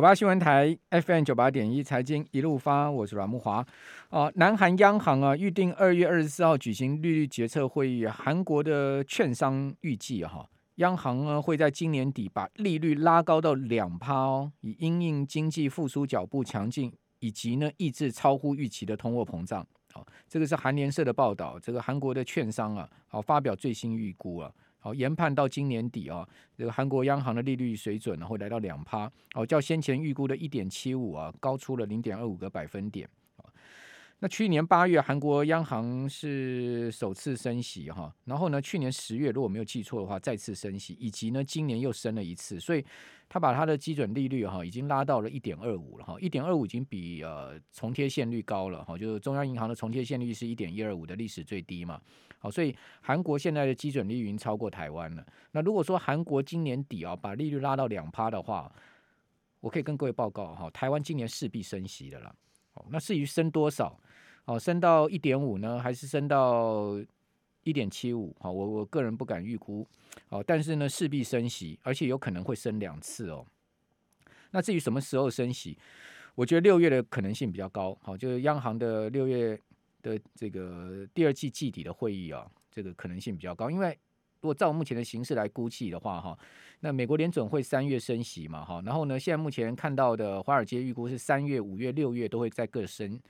98新闻台 FM98.1 财经一路发，我是阮慕华。南韩央行预定2月24号举行利率决策会议，韩国的券商预计央行会在今年底把利率拉高到 2%、以因应经济复苏脚步强劲，以及呢抑制超乎预期的通货膨胀。这个是韩联社的报道，这个韩国的券商发表最新预估研判到今年底这个韩国央行的利率水准会来到 2%， 较先前预估的 1.75 高出了 0.25 个百分点。那去年8月韩国央行是首次升息然后呢去年10月如果没有记错的话再次升息，以及呢今年又升了一次，所以他把他的基准利率已经拉到了 1.25 了， 1.25 已经比重贴现率高了，就是中央银行的重贴现率是 1.125 的历史最低嘛。好，所以韩国现在的基准利率已经超过台湾了。那如果说韩国今年底把利率拉到 2% 的话，我可以跟各位报告台湾今年势必升息的了。那至于升多少，升到 1.5 呢还是升到 1.75， 我个人不敢预估，但是呢势必升息，而且有可能会升两次哦。那至于什么时候升息，我觉得6月的可能性比较高，就是央行的6月的这个第二季季底的会议这个可能性比较高，因为如果照目前的形势来估计的话，那美国联准会3月升息嘛，然后呢现在目前看到的华尔街预估是3月5月6月都会再各升，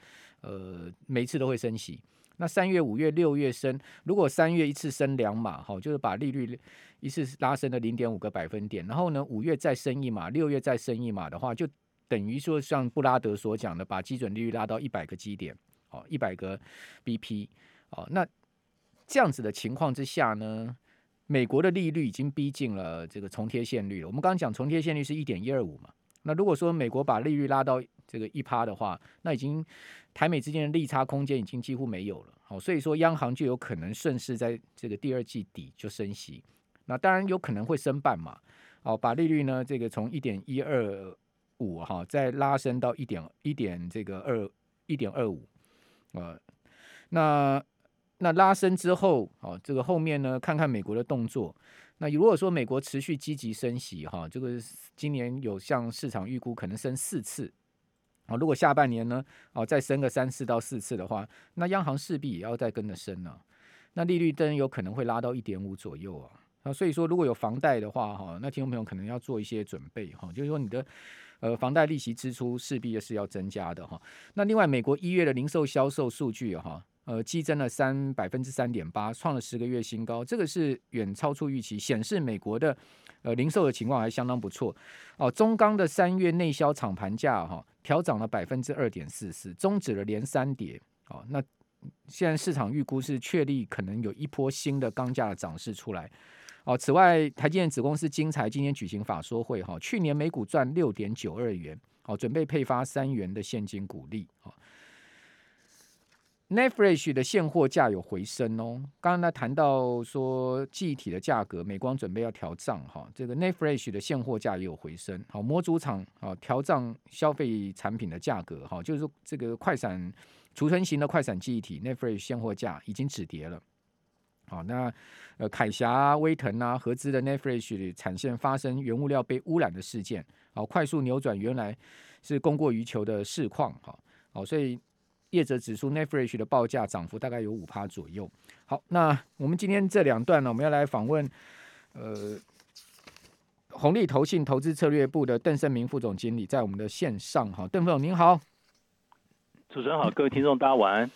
每一次都会升息。那3月5月6月升，如果3月一次升两码，就是把利率一次拉升了 0.5 个百分点，然后呢5月再升一码，6月再升一码的话，就等于说像布拉德所讲的把基准利率拉到100个基点，100个 BP。 那这样子的情况之下呢，美国的利率已经逼近了这个重贴现率了。我们刚刚讲重贴现率是 1.125 嘛，那如果说美国把利率拉到这个 1% 的话，那已经台美之间的利差空间已经几乎没有了，所以说央行就有可能顺势在这个第二季底就升息。那当然有可能会升半码，把利率呢这个从 1.125 再拉升到 1.25， 那拉升之后，这个后面呢看看美国的动作。那如果说美国持续积极升息，这个今年有向市场预估可能升4次，如果下半年呢再升个3次到4次的话，那央行势必也要再跟着升了，那利率灯有可能会拉到 1.5 左右所以说如果有房贷的话那听众朋友可能要做一些准备就是说你的房贷利息支出势必是要增加的那另外美国1月的零售销售数据激增了 3.8%， 创了10个月新高，这个是远超出预期，显示美国的零售的情况还相当不错中钢的3月内销厂盘价调涨了 2.44%， 终止了连3跌那现在市场预估是确立可能有一波新的钢价的涨势出来此外台积电子公司精材今天举行法说会去年每股赚 6.92 元准备配发3元的现金股利Netfresh 的现货价有回升刚刚谈到说记忆体的价格美光准备要调涨这个 Netfresh 的现货价也有回升模组厂调涨消费产品的价格就是这个快闪储存型的快闪记忆体 Netfresh 现货价已经止跌了那凯霞威腾合资的 Netfresh 产线发生原物料被污染的事件快速扭转原来是供过于求的市况所以业者指出 Netfresh 的报价涨幅大概有 5% 左右。好，那我们今天这两段呢，我们要来访问宏利投信投资策略部的邓胜明副总经理，在我们的线上邓副总您好。主持人好，各位听众大家晚安。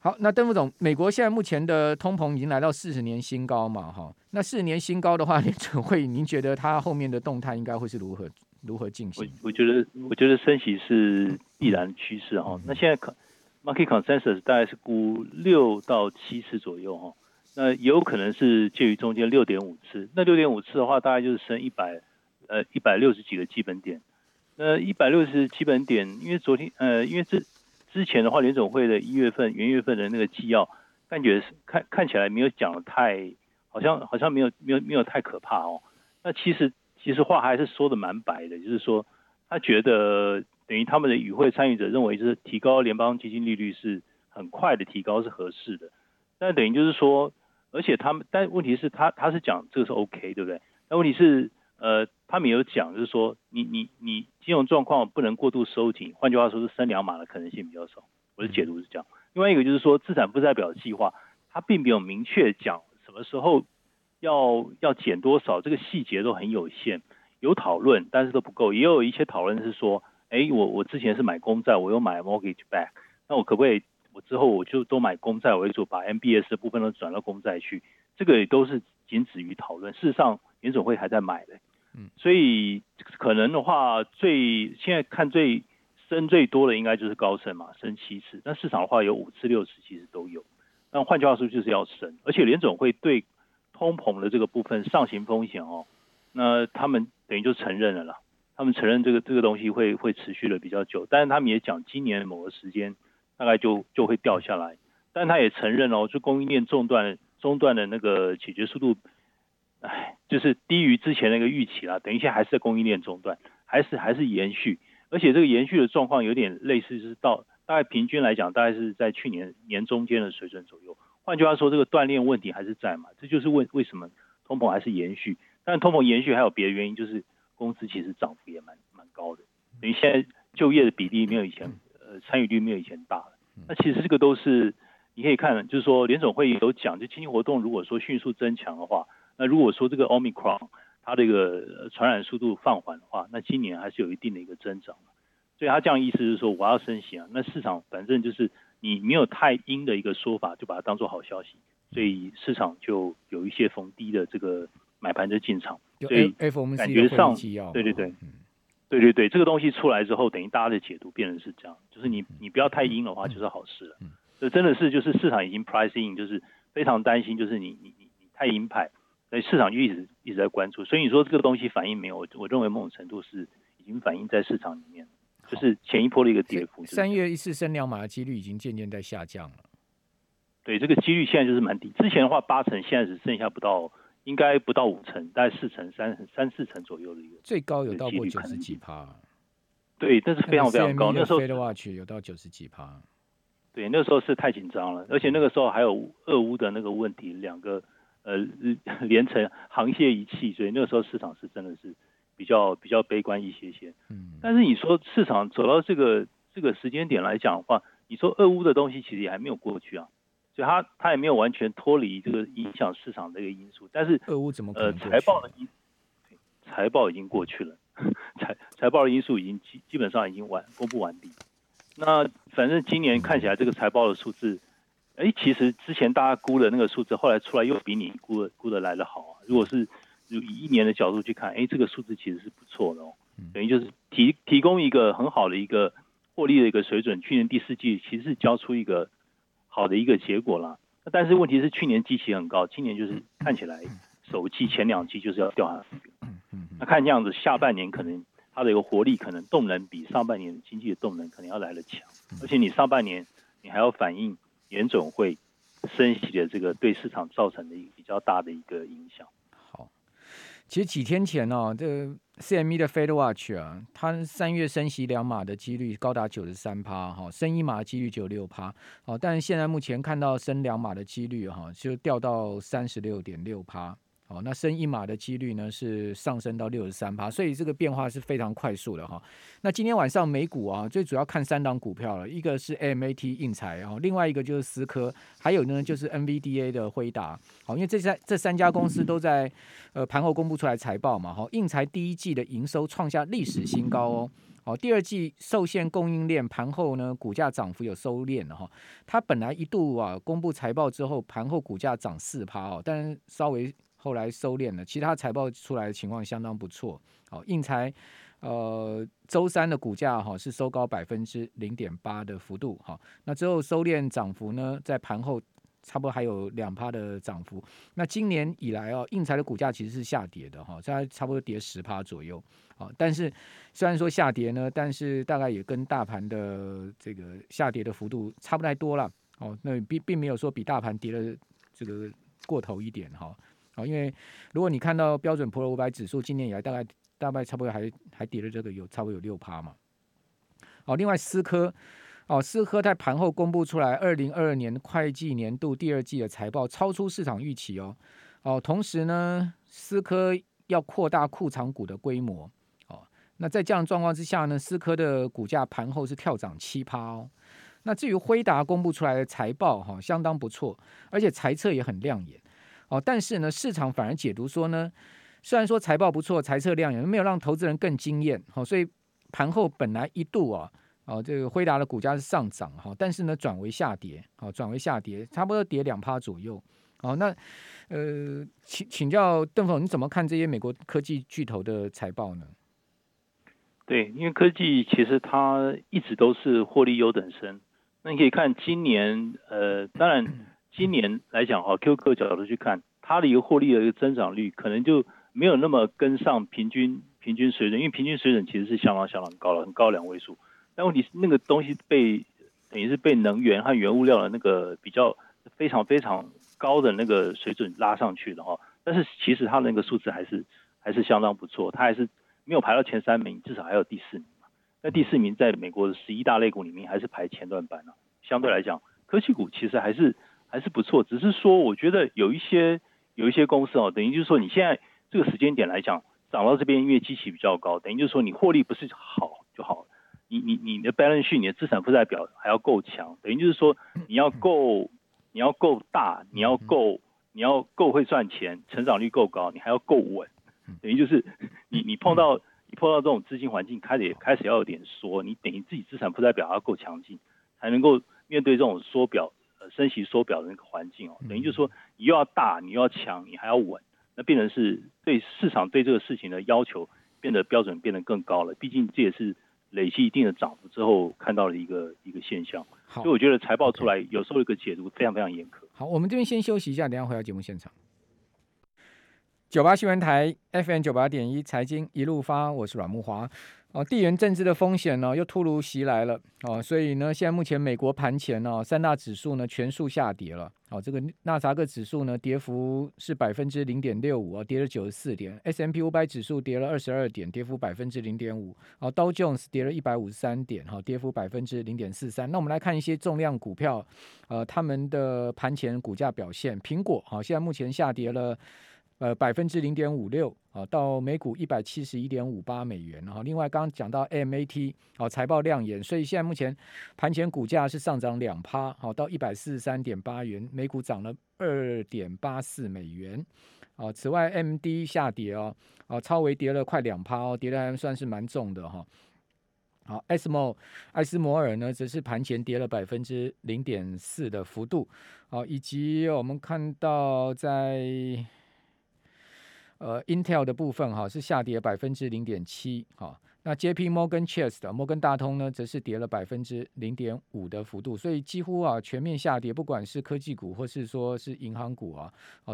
好，那邓副总，美国现在目前的通膨已经来到40年新高嘛那40年新高的话，联准会您觉得它后面的动态应该会是如何进行？我觉得升息是必然趋势那现在 market consensus 大概是估6到7次左右那有可能是介于中间6.5次。那6.5次的话，大概就是升160几个基本点。那160基本点，因为昨天因为之前的话，联总会的元月份的那个纪要，感觉看起来没有讲的太，好像没有太可怕那其实话还是说的蛮白的，就是说他觉得等于他们的与会参与者认为就是提高联邦基金利率是很快的提高是合适的，但等于就是说，而且他们但问题是他是讲这个是 OK 对不对？但问题是他们也有讲，就是说你金融状况不能过度收紧，换句话说是升两码的可能性比较少。我的解读是这样。另外一个就是说资产负债表计划，它并没有明确讲什么时候要减多少，这个细节都很有限。有讨论，但是都不够。也有一些讨论是说，我之前是买公债，我又买 mortgage back， 那我可不可以我之后我就都买公债为主，把 MBS 的部分都转到公债去？这个也都是仅止于讨论。事实上，联准会还在买的。所以可能的话，现在看最升最多的应该就是高盛嘛，升7次。那市场的话有5次、6次其实都有。那换句话说就是要升，而且联准会对通膨的这个部分上行风险哦，那他们等于就承认了啦。他们承认这个东西会持续的比较久，但是他们也讲今年某个时间大概就会掉下来。但他也承认哦，就供应链中断的那个解决速度。就是低于之前那个预期啦，等一下还是在供应链中断，还是延续，而且这个延续的状况有点类似，就是大概平均来讲，大概是在去年年中间的水准左右。换句话说，这个断裂问题还是在嘛，这就是为什么通膨还是延续。但通膨延续还有别的原因，就是工资其实涨幅也蛮高的，等于现在就业的比例没有以前，参与率没有以前大了。那其实这个都是你可以看，就是说联总会有讲，就经济活动如果说迅速增强的话。那如果说这个 Omicron 它这个传染速度放缓的话，那今年还是有一定的一个增长，所以他这样意思是说我要升息啊。那市场反正就是你没有太阴的一个说法，就把它当作好消息，所以市场就有一些逢低的这个买盘的进场，所以感觉上对，这个东西出来之后，等于大家的解读变成是这样，就是你不要太阴的话就是好事了。这真的是就是市场已经 price in， 就是非常担心，就是你太鹰派。所以市场就一直在关注，所以你说这个东西反应没有，我认为某种程度是已经反映在市场里面，就是前一波的一个跌幅。3月一次升两码的几率已经渐渐在下降了。对，这个几率现在就是蛮低，之前的话8%，现在只剩下应该不到5%，大概4%、3-4%左右的一个。最高有到过90几%。对，但是非常非常高。那时候 Fed Watch 有到90几%。对，那时候是太紧张了，而且那个时候还有俄乌的那个问题，2个。连成沆瀣一气，所以那个时候市场是真的是比较悲观一些。但是你说市场走到这个时间点来讲的话，你说俄乌的东西其实也还没有过去啊，所以它也没有完全脱离这个影响市场的一个因素。但是俄乌怎么可能过去？财报已经过去了，财报的因素已经基本上已经公布完毕。那反正今年看起来这个财报的数字。其实之前大家估的那个数字，后来出来又比你估的来得好啊。如果是以一年的角度去看，这个数字其实是不错的哦。等于就是提供一个很好的一个获利的一个水准。去年第4季其实是交出一个好的一个结果啦。但是问题是去年基期很高，今年就是看起来首季前2季就是要掉下去。那看这样子，下半年可能它的一个活力可能动能比上半年的经济的动能可能要来得强，而且你上半年你还要反映。联准会升息的这个对市场造成的一个比较大的一个影响。好，其实几天前哦，这个 CME 的 Fed Watch 啊，它3月升息2码的几率高达93%，哈，升1码的几率96%，好，但现在目前看到升2码的几率哈，就掉到36.6%。好，那升1码的几率呢是上升到63%，所以这个变化是非常快速的哈。那今天晚上美股啊，最主要看3档股票了，一个是 AMAT 印材哈，另外一个就是思科，还有呢就是 NVDA 的辉达。好，因为这三家公司都在盘后公布出来财报嘛，哈，印材第1季的营收创下历史新高哦。好，第2季受限供应链，盘后呢股价涨幅有收敛了哈。它本来一度啊公布财报之后，盘后股价涨4%哦，但是稍微。后来收敛了，其他财报出来的情况相当不错。好，印材周3的股价是收高0.8%的幅度，好，那之后收敛涨幅呢，在盘后差不多还有2%的涨幅。那今年以来哦，印材的股价其实是下跌的哈，它差不多跌10%左右。好，但是虽然说下跌呢，但是大概也跟大盘的这个下跌的幅度差不太多了。哦，那并没有说比大盘跌的这个过头一点哈。好，因为如果你看到标准普尔500指数今年以来大概差不多还跌了这个有差不多有6%嘛。好，另外思科，思科在盘后公布出来2022年会计年度第2季的财报超出市场预期哦。同时呢，思科要扩大库藏股的规模。那在这样的状况之下呢，思科的股价盘后是跳涨 7%、哦。那至于辉达公布出来的财报、哦、相当不错，而且财测也很亮眼。哦、但是呢，市场反而解读说呢，虽然说财报不错，财测亮眼，没有让投资人更惊艳。哦、所以盘后本来一度啊，哦、这个辉达的股价是上涨、哦、但是呢转为下跌、哦，转为下跌，差不多跌 2% 左右。哦、那请教邓总，你怎么看这些美国科技巨头的财报呢？对，因为科技其实它一直都是获利优等生。那你可以看今年，当然今年来讲哈 ，Q 各角度去看，它的一个获利的一个增长率可能就没有那么跟上平均水准，因为平均水准其实是相当相当高了，很高两位数。但问题是那个东西等于是被能源和原物料的那个比较非常非常高的那个水准拉上去了哈。但是其实它的那个数字还是相当不错，它还是。没有排到前3名，至少还有第4名嘛。那第4名在美国的11大类股里面还是排前段班啊。相对来讲，科技股其实还是不错，只是说我觉得有一些公司哦，等于就是说你现在这个时间点来讲，涨到这边因为基期比较高，等于就是说你获利不是好就好了，你的 balance sheet 你的资产负债表还要够强，等于就是说你要够大，你要够会赚钱，成长率够高，你还要够稳。等于就是你碰到这种资金环境开始要有点缩，你等于自己资产负债表要够强劲，才能够面对这种缩表、升息缩表的那个环境哦。等于就是说你又要大，你又要强，你还要稳，那变成是对市场对这个事情的要求变得标准变得更高了。毕竟这也是累积一定的涨幅之后看到了一个现象，所以我觉得财报出来有时候一个解读非常非常严苛。好，我们这边先休息一下，等一下回到节目现场。98新闻台 FM98.1 财经一路发，我是阮慕骅。地缘政治的风险呢又突如袭来了，所以呢现在目前美国盘前呢3大指数呢全数下跌了。这个纳斯达克指数呢跌幅是 0.65%、跌了94点， S&P500 指数跌了22点，跌幅 0.5%， Dow Jones 跌了153点，跌幅 0.43%。 那我们来看一些重量股票，他们的盘前股价表现。苹果现在目前下跌了0.56%，到每股$171.58。另外刚刚讲到 AMAT 财报亮眼，所以现在目前盘前股价是上涨 2%，到$143.8，每股涨了$2.84。此外 MD 下跌，超微跌了快 2%，跌得还算是蛮重的。好，艾斯摩尔呢，则是盘前跌了 0.4% 的幅度。以及我们看到在Intel 的部分是下跌 0.7%， 那 JP Morgan Chase 的摩根大通呢，则是跌了 0.5% 的幅度，所以几乎全面下跌，不管是科技股或是说是银行股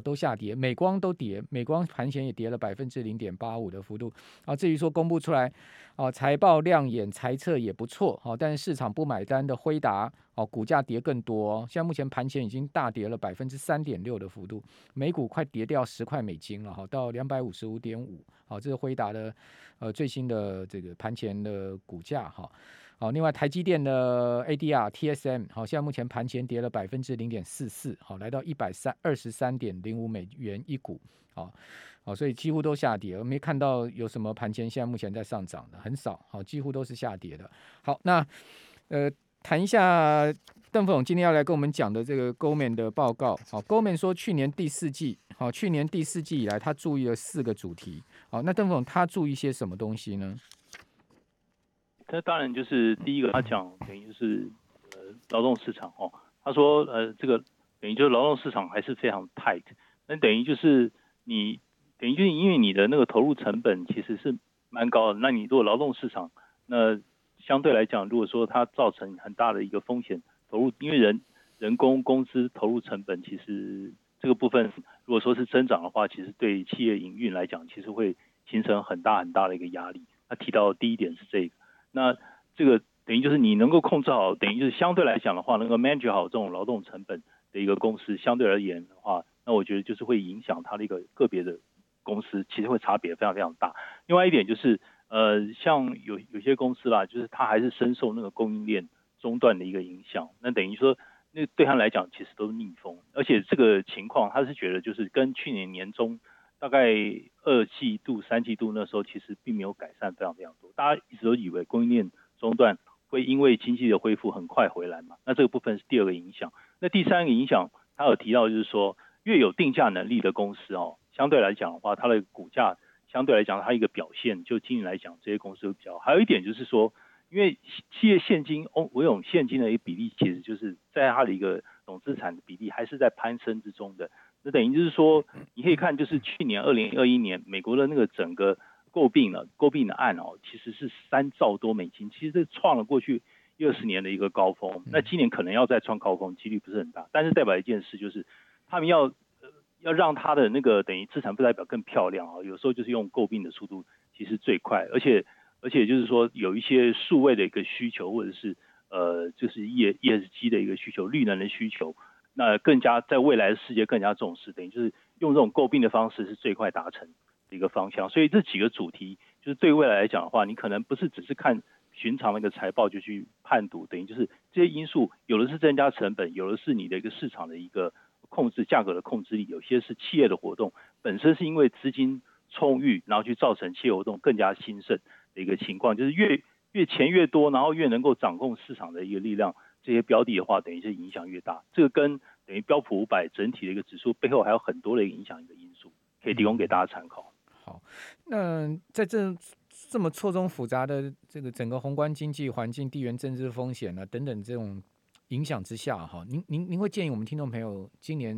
都下跌，美光都跌，美光盘前也跌了 0.85% 的幅度。至于说公布出来财报亮眼，财测也不错，但是市场不买单的辉达股价跌更多，现在目前盘前已经大跌了 3.6% 的幅度，每股快跌掉$10了，到255.5。这是辉达的最新的这个盘前的股价。另外台积电的 ADR TSM 现在目前盘前跌了 0.44%， 来到$123.05一股。所以几乎都下跌，我没看到有什么盘前现在目前在上涨的，很少，几乎都是下跌的。好，那谈一下邓副总今天要来跟我们讲的这个 Goldman 的报告。Goldman 说去年第四季以来他注意了4个主题。那邓副总他注意些什么东西呢？他当然就是第一个，他讲等于就是劳动市场哦。他说这个等于就是劳动市场还是非常 tight， 那等于就是因为你的那个投入成本其实是蛮高的，那你如果劳动市场那相对来讲，如果说它造成很大的一个风险投入，因为人工工资投入成本，其实这个部分如果说是增长的话，其实对企业营运来讲，其实会形成很大很大的一个压力。他提到第一点是这个，那这个等于就是你能够控制好，等于就是相对来讲的话，能够 manage 好这种劳动成本的一个公司，相对而言的话，那我觉得就是会影响它的一个个别的公司，其实会差别非常非常大。另外一点就是。像有些公司啦，就是它还是深受那个供应链中断的一个影响，那等于说那对他来讲其实都是逆风，而且这个情况他是觉得就是跟去年年中大概20二季度、三季度那时候其实并没有改善非常非常多，大家一直都以为供应链中断会因为经济的恢复很快回来嘛，那这个部分是第二个影响。那第三个影响他有提到就是说，越有定价能力的公司哦，相对来讲的话它的股价相对来讲它一个表现就今年来讲这些公司会比较好。还有一点就是说，因为企业现金我有现金的一个比例其实就是在它的一个总资产的比例还是在攀升之中的，那等于就是说你可以看就是去年2021年美国的那个整个诟病的案哦，其实是3兆多美金，其实这创了过去20年的一个高峰，那今年可能要再创高峰几率不是很大，但是代表一件事就是他们要让他的那个等于资产负债表更漂亮哦，有时候就是用诟病的速度其实最快，而且就是说有一些数位的一个需求，或者是就是 ESG 的一个需求，绿能的需求，那更加在未来的世界更加重视，等于就是用这种诟病的方式是最快达成的一个方向。所以这几个主题就是对未来来讲的话，你可能不是只是看寻常的一个财报就去判读，等于就是这些因素有的是增加成本，有的是你的一个市场的一个控制，价格的控制力，有些是企业的活动本身是因为资金充裕然后去造成企业活动更加兴盛的一个情况，就是越钱越多然后越能够掌控市场的一个力量，这些标的的话等于是影响越大，这个跟等于标普500整体的一个指数背后还有很多的一个影响一个因素，可以提供给大家参考。好，那在这么错综复杂的这个整个宏观经济环境、地缘政治风险、等等这种影响之下哈，您会建议我们听众朋友今年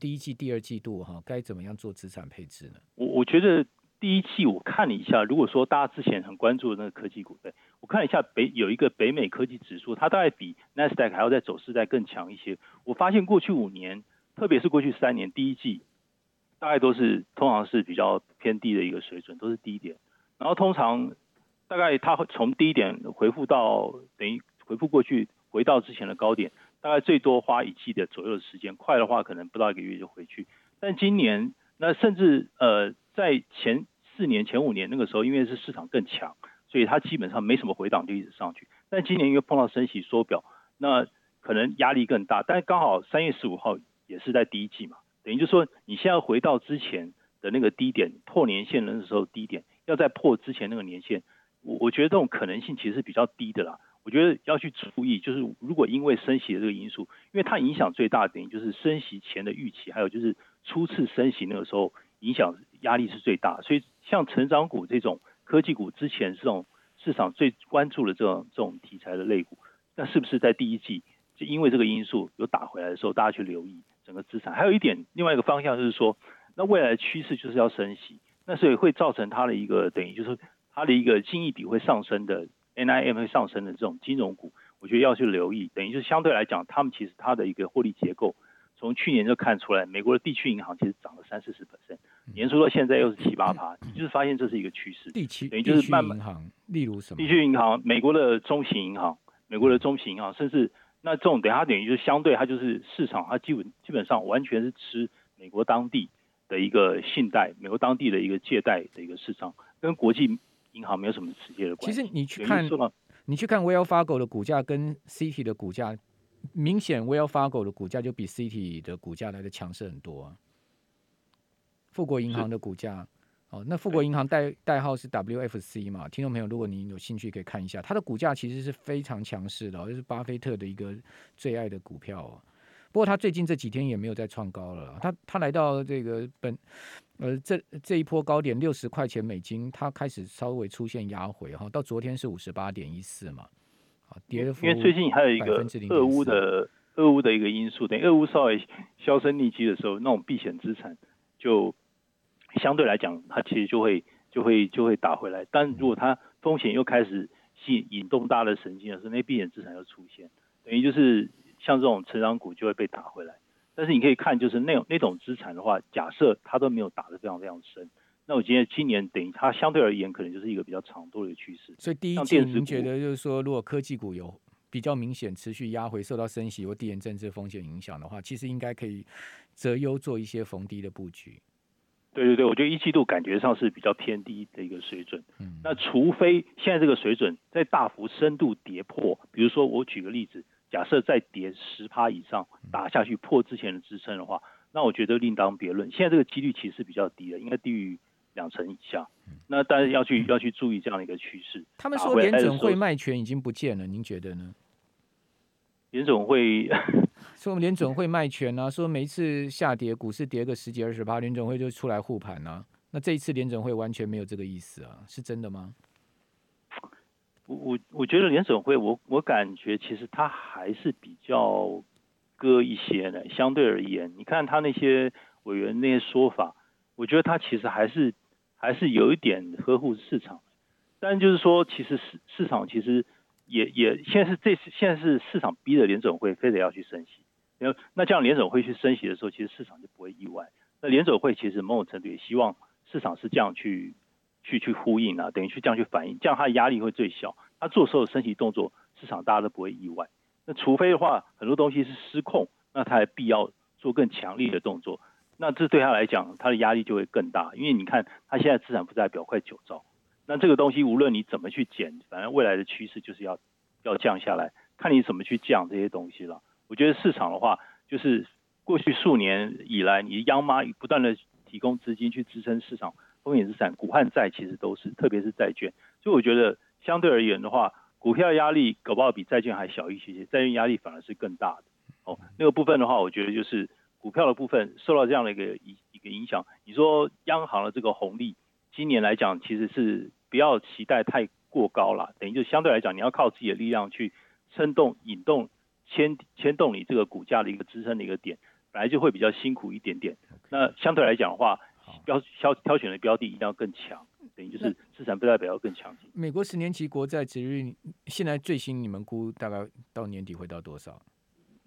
第一季、第二季度哈该怎么样做资产配置呢？我觉得第一季我看了一下，如果说大家之前很关注的那个科技股，对，我看了一下有一个北美科技指数，它大概比 NASDAQ 还要在走势再更强一些。我发现过去5年，特别是过去3年，第一季大概都是通常是比较偏低的一个水准，都是低点，然后通常大概它从低点回复到等于回复过去。回到之前的高点，大概最多花1季的左右的时间，快的话可能不到1个月就回去。但今年，那甚至在前4年、前5年那个时候，因为是市场更强，所以它基本上没什么回档就一直上去。但今年因为碰到升息缩表，那可能压力更大。但刚好3月15号也是在第一季嘛，等于就是说你现在回到之前的那个低点，破年线的时候低点，要再破之前那个年线，我觉得这种可能性其实是比较低的啦。我觉得要去注意，就是如果因为升息的这个因素，因为它影响最大的点就是升息前的预期，还有就是初次升息那个时候影响压力是最大，所以像成长股这种科技股之前这种市场最关注的这种题材的类股，那是不是在第一季就因为这个因素有打回来的时候，大家去留意整个资产？还有一点，另外一个方向就是说，那未来的趋势就是要升息，那所以会造成它的一个等于就是它的一个净益比会上升的。NIM 会上升的这种金融股，我觉得要去留意，等于就是相对来讲他们其实它的一个获利结构从去年就看出来，美国的地区银行其实涨了 30-40%， 年初到现在又是 7-8%， 你就是发现这是一个趋势。等于就是慢慢地区银行例如什么地区银行，美国的中型银行，甚至那这种等于它等于就相对它就是市场，它基本上完全是吃美国当地的一个信贷，美国当地的一个借贷的一个市场，跟国际银行没有什么直接的关系。其实你去看 Wells Fargo 的股价跟 Citi 的股价，明显 Wells Fargo 的股价就比 Citi 的股价来的强势很多啊。富国银行的股价，那富国银行代号是 WFC 嘛，听众朋友如果你有兴趣可以看一下，它的股价其实是非常强势的，就是巴菲特的一个最爱的股票哦。不过它最近这几天也没有再创高了，它来到这个这一波高点$60，它开始稍微出现压回，到昨天是58.14嘛，跌幅0.4%。因为最近还有一个俄乌的一个因素，等于俄乌稍微销声匿迹的时候，那种避险资产就相对来讲，它其实就会打回来。但如果它风险又开始引动大的神经的时候，那避险资产又出现，等于就是。像这种成长股就会被打回来，但是你可以看，就是那种资产的话，假设它都没有打得非常非常深，那我觉得今年等于它相对而言可能就是一个比较长多的趋势。所以第一季您觉得就是说，如果科技股有比较明显持续压回，受到升息或地缘政治风险影响的话，其实应该可以择优做一些逢低的布局。对，我觉得一季度感觉上是比较偏低的一个水准，那除非现在这个水准在大幅深度跌破，比如说我举个例子。假设再跌 10% 以上打下去破之前的支撑的话，那我觉得另当别论。现在这个几率其实比较低的，应该低于2成以下。那但是要去注意这样的一个趋势。他们说联准会卖权已经不见了，您觉得呢？联准会说联准会卖权啊，说每一次下跌股市跌个10-20%，联准会就出来护盘啊。那这一次联准会完全没有这个意思啊，是真的吗？我觉得联准会，我感觉其实它还是比较割一些的，相对而言，你看他那些委员那些说法，我觉得他其实还是有一点呵护市场，但就是说，其实市场其实也现在是市场逼着联准会非得要去升息，那这样联准会去升息的时候，其实市场就不会意外。那联准会其实某种程度也希望市场是这样去呼应啊，等于去这样去反应，这样它的压力会最小。它做所有升息动作，市场大家都不会意外。那除非的话，很多东西是失控，那它还必要做更强力的动作。那这对他来讲，他的压力就会更大，因为你看他现在资产负债表快9兆，那这个东西无论你怎么去减，反正未来的趋势就是要降下来，看你怎么去降这些东西了。我觉得市场的话，就是过去数年以来，你央妈不断的提供资金去支撑市场风险资产，股和债其实都是，特别是债券。所以我觉得相对而言的话，股票压力搞不好比债券还小一些，债券压力反而是更大的。哦，那个部分的话，我觉得就是。股票的部分受到这样的一个影响，你说央行的这个红利，今年来讲其实是不要期待太过高了，等于就相对来讲，你要靠自己的力量去撑动、引动、牵动你这个股价的一个支撑的一个点，本来就会比较辛苦一点点。那相对来讲的话，挑选的标的一定要更强，等于就是资产负债表要更强劲。美国10年期国债殖利率现在最新你们估大概到年底会到多少？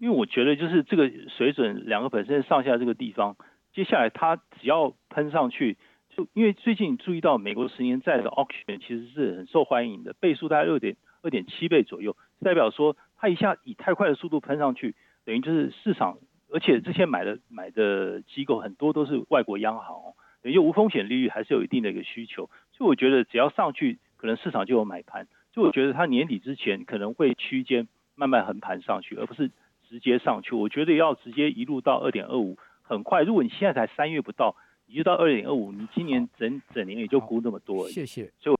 因为我觉得就是这个水准2%上下这个地方，接下来它只要喷上去，就因为最近注意到美国10年债的 auction 其实是很受欢迎的，倍数大概2.7倍左右，代表说它一下以太快的速度喷上去，等于就是市场，而且之前买的机构很多都是外国央行，等于就无风险利率还是有一定的一个需求，所以我觉得只要上去，可能市场就有买盘，所以我觉得它年底之前可能会区间慢慢横盘上去，而不是直接上去，我觉得要直接一路到 2.25 很快，如果你现在才3月不到，你就到 2.25， 你今年整年也就估那么多而已。谢谢。所以